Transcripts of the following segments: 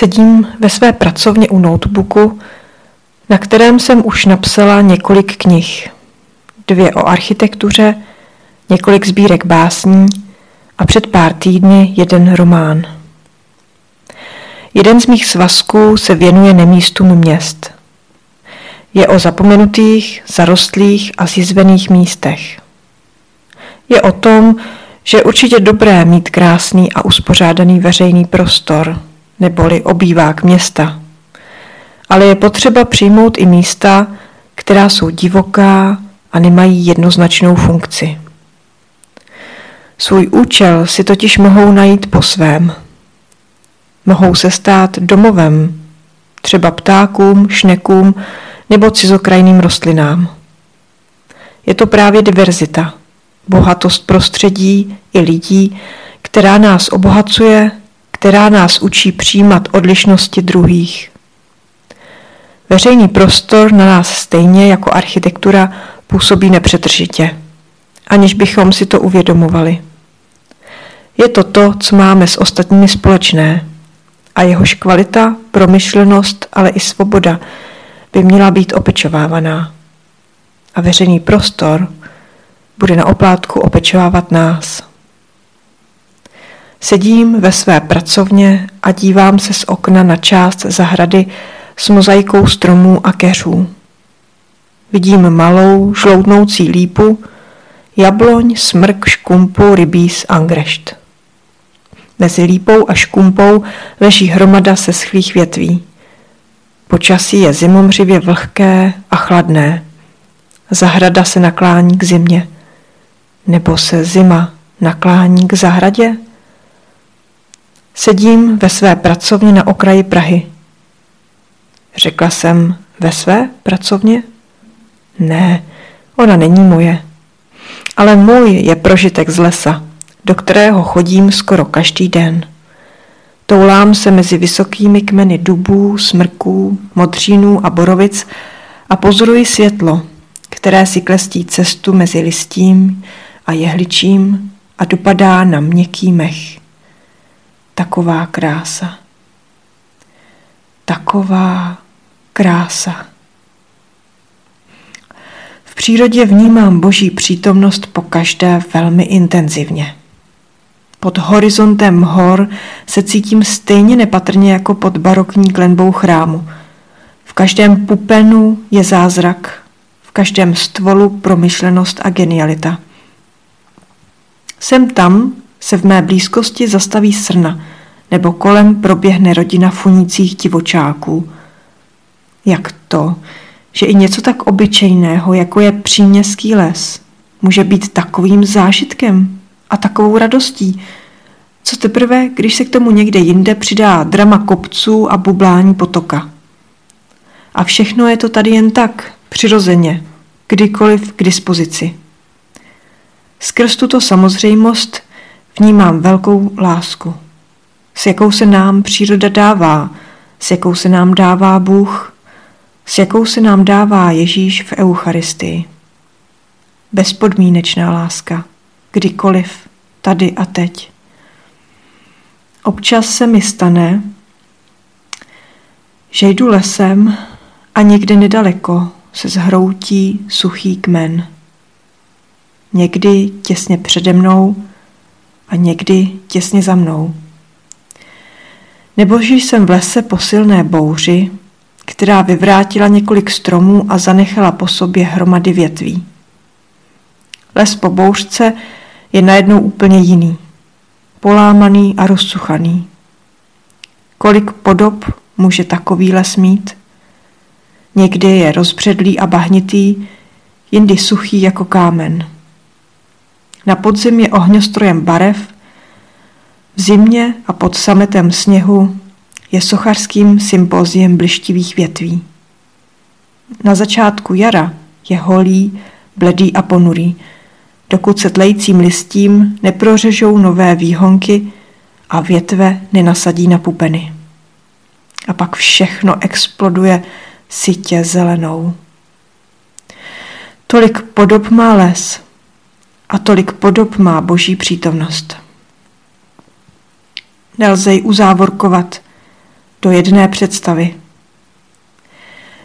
sedím ve své pracovně u notebooku, na kterém jsem už napsala několik knih. 2 o architektuře, několik sbírek básní a před pár týdny 1 román. Jeden z mých svazků se věnuje nemístům měst. Je o zapomenutých, zarostlých a zjizvených místech. Je o tom, že je určitě dobré mít krásný a uspořádaný veřejný prostor, neboli obývák města. Ale je potřeba přijmout i místa, která jsou divoká a nemají jednoznačnou funkci. Svůj účel si totiž mohou najít po svém. Mohou se stát domovem, třeba ptákům, šnekům nebo cizokrajným rostlinám. Je to právě diverzita, bohatost prostředí i lidí, která nás obohacuje, která nás učí přijímat odlišnosti druhých. Veřejný prostor na nás stejně jako architektura působí nepřetržitě, aniž bychom si to uvědomovali. Je to to, co máme s ostatními společné, a jehož kvalita, promyšlenost, ale i svoboda by měla být opečovávaná. A veřejný prostor bude na oplátku opečovávat nás. Sedím ve své pracovně a dívám se z okna na část zahrady s mozaikou stromů a keřů. Vidím malou, žloutnoucí lípu, jabloň, smrk, škumpu, rybíz, angrešt. Mezi lípou a škumpou leží hromada seschlých větví. Počasí je zimomřivě vlhké a chladné. Zahrada se naklání k zimě. Nebo se zima naklání k zahradě? Sedím ve své pracovně na okraji Prahy. Řekla jsem ve své pracovně? Ne, ona není moje. Ale můj je prožitek z lesa, do kterého chodím skoro každý den. Toulám se mezi vysokými kmeny dubů, smrků, modřínů a borovic a pozoruji světlo, které si klestí cestu mezi listím a jehličím a dopadá na měkký mech. Taková krása. Taková krása. V přírodě vnímám Boží přítomnost pokaždé velmi intenzivně. Pod horizontem hor se cítím stejně nepatrně jako pod barokní klenbou chrámu. V každém pupenu je zázrak, v každém stvolu promyšlenost a genialita. Sem tam se v mé blízkosti zastaví srna, nebo kolem proběhne rodina funících divočáků. Jak to, že i něco tak obyčejného, jako je příměstský les, může být takovým zážitkem a takovou radostí, co teprve, když se k tomu někde jinde přidá drama kopců a bublání potoka. A všechno je to tady jen tak, přirozeně, kdykoliv k dispozici. Skrz tuto samozřejmost vnímám velkou lásku, s jakou se nám příroda dává, s jakou se nám dává Bůh, s jakou se nám dává Ježíš v Eucharistii. Bezpodmínečná láska, kdykoliv, tady a teď. Občas se mi stane, že jdu lesem a někde nedaleko se zhroutí suchý kmen. Někdy těsně přede mnou a někdy těsně za mnou. Nebo že jsem v lese po silné bouři, která vyvrátila několik stromů a zanechala po sobě hromady větví. Les po bouřce je najednou úplně jiný, polámaný a rozsuchaný. Kolik podob může takový les mít? Někdy je rozbředlý a bahnitý, jindy suchý jako kámen. Na podzim je ohňostrojem barev, v zimě a pod sametem sněhu je sochařským sympóziem blištivých větví. Na začátku jara je holý, bledý a ponurý, dokud se tlejícím listím neprořežou nové výhonky a větve nenasadí na pupeny. A pak všechno exploduje sytě zelenou. Tolik podob má les a tolik podob má Boží přítomnost. Nelze ji uzávorkovat, do jedné představy.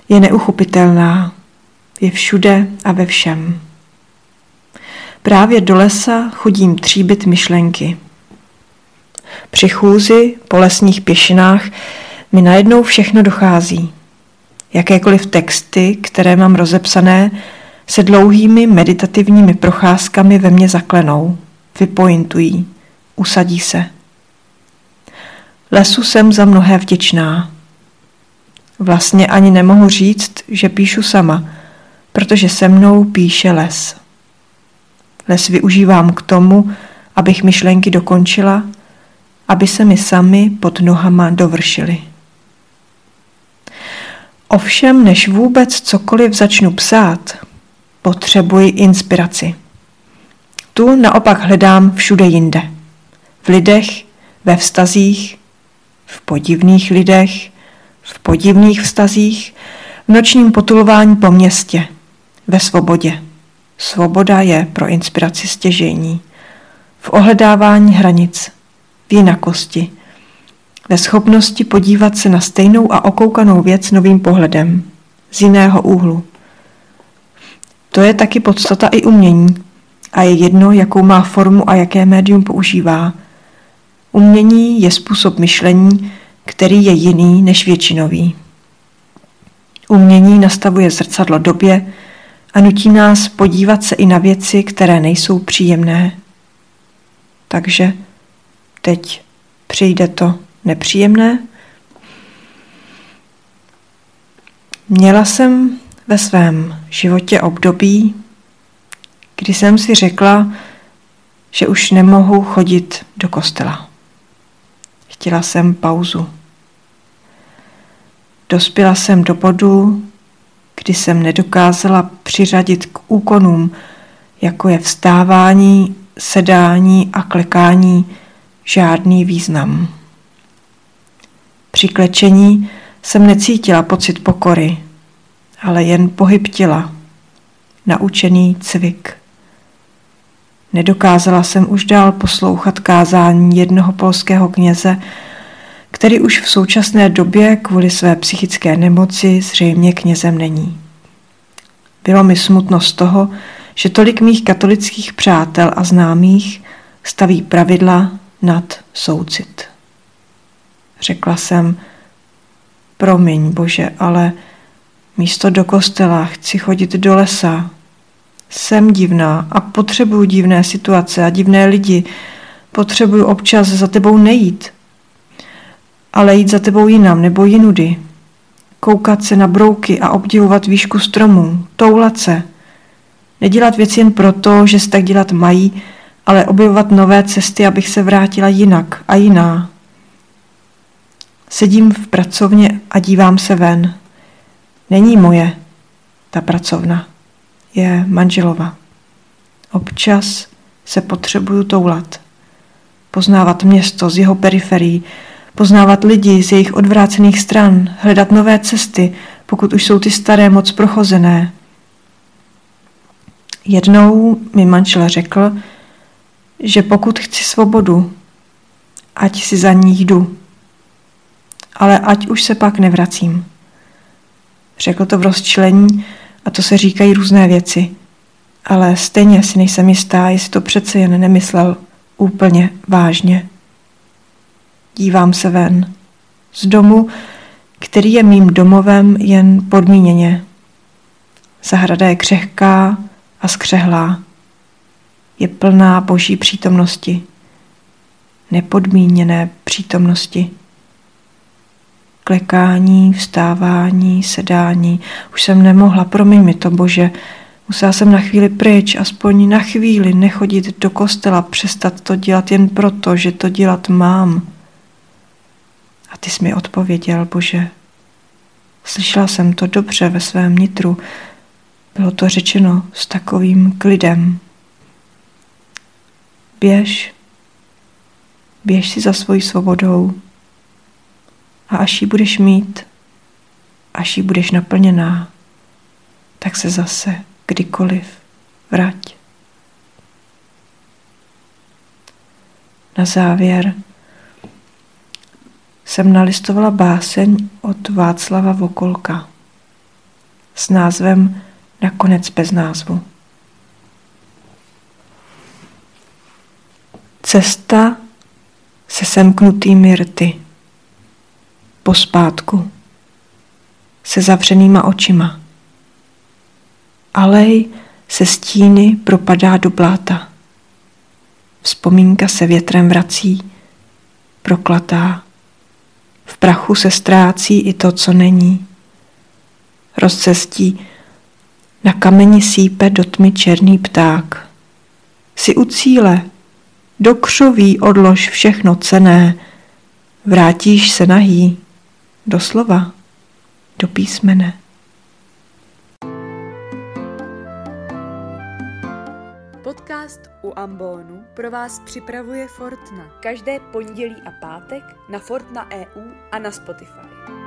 Je neuchopitelná, je všude a ve všem. Právě do lesa chodím tříbit myšlenky. Při chůzi po lesních pěšinách mi najednou všechno dochází. Jakékoliv texty, které mám rozepsané, se dlouhými meditativními procházkami ve mně zaklenou, vypointují, usadí se. Lesu jsem za mnohé vděčná. Vlastně ani nemohu říct, že píšu sama, protože se mnou píše les. Les využívám k tomu, abych myšlenky dokončila, aby se mi sami pod nohama dovršily. Ovšem, než vůbec cokoliv začnu psát, potřebuji inspiraci. Tu naopak hledám všude jinde. V lidech, ve vztazích, v podivných lidech, v podivných vztazích, v nočním potulování po městě, ve svobodě. Svoboda je pro inspiraci stěžejní. V ohledávání hranic, v jinakosti, ve schopnosti podívat se na stejnou a okoukanou věc novým pohledem, z jiného úhlu. To je taky podstata i umění a je jedno, jakou má formu a jaké médium používá. Umění je způsob myšlení, který je jiný než většinový. Umění nastavuje zrcadlo době a nutí nás podívat se i na věci, které nejsou příjemné. Takže teď přijde to nepříjemné. Měla jsem ve svém životě období, kdy jsem si řekla, že už nemohu chodit do kostela. Chtěla jsem pauzu. Dospěla jsem do bodu, kdy jsem nedokázala přiřadit k úkonům, jako je vstávání, sedání a klekání, žádný význam. Při klečení jsem necítila pocit pokory, ale jen pohyb těla, naučený cvik. Nedokázala jsem už dál poslouchat kázání jednoho polského kněze, který už v současné době kvůli své psychické nemoci zřejmě knězem není. Bylo mi smutno z toho, že tolik mých katolických přátel a známých staví pravidla nad soucit. Řekla jsem, promiň Bože, ale místo do kostela chci chodit do lesa. Jsem divná a potřebuju divné situace a divné lidi. Potřebuju občas za tebou nejít, ale jít za tebou jinam nebo jinudy. Koukat se na brouky a obdivovat výšku stromů, toulat se. Nedělat věci jen proto, že se tak dělat mají, ale objevovat nové cesty, abych se vrátila jinak a jiná. Sedím v pracovně a dívám se ven. Není moje, ta pracovna. Je manželova. Občas se potřebuju toulat. Poznávat město z jeho periferií, poznávat lidi z jejich odvrácených stran, hledat nové cesty, pokud už jsou ty staré moc prochozené. Jednou mi manžel řekl, že pokud chci svobodu, ať si za ní jdu, ale ať už se pak nevracím. Řekl to v rozčilení a to se říkají různé věci, ale stejně si nejsem jistá, jestli to přece jen nemyslel úplně vážně. Dívám se ven, z domu, který je mým domovem jen podmíněně. Zahrada je křehká a skřehlá. Je plná boží přítomnosti, nepodmíněné přítomnosti. Klekání, vstávání, sedání. Už jsem nemohla, promiň mi to, Bože. Musela jsem na chvíli pryč, aspoň na chvíli nechodit do kostela, přestat to dělat jen proto, že to dělat mám. A ty jsi mi odpověděl, Bože. Slyšela jsem to dobře ve svém nitru. Bylo to řečeno s takovým klidem. Běž si za svojí svobodou a až ji budeš mít, až ji budeš naplněná, tak se zase kdykoliv vrať. Na závěr jsem nalistovala báseň od Václava Vokolka s názvem Nakonec bez názvu. Cesta se semknutými rty, pospátku, se zavřenýma očima. Alej se stíny propadá do bláta. Vzpomínka se větrem vrací, proklatá. V prachu se ztrácí i to, co není. Rozcestí na kameni sípe do tmy černý pták. Jsi u cíle, do křoví odlož všechno cenné, vrátíš se nahý, do slova, do písmene. Podcast U Ambonu pro vás připravuje Fortna každé pondělí a pátek na Fortna.eu a na Spotify.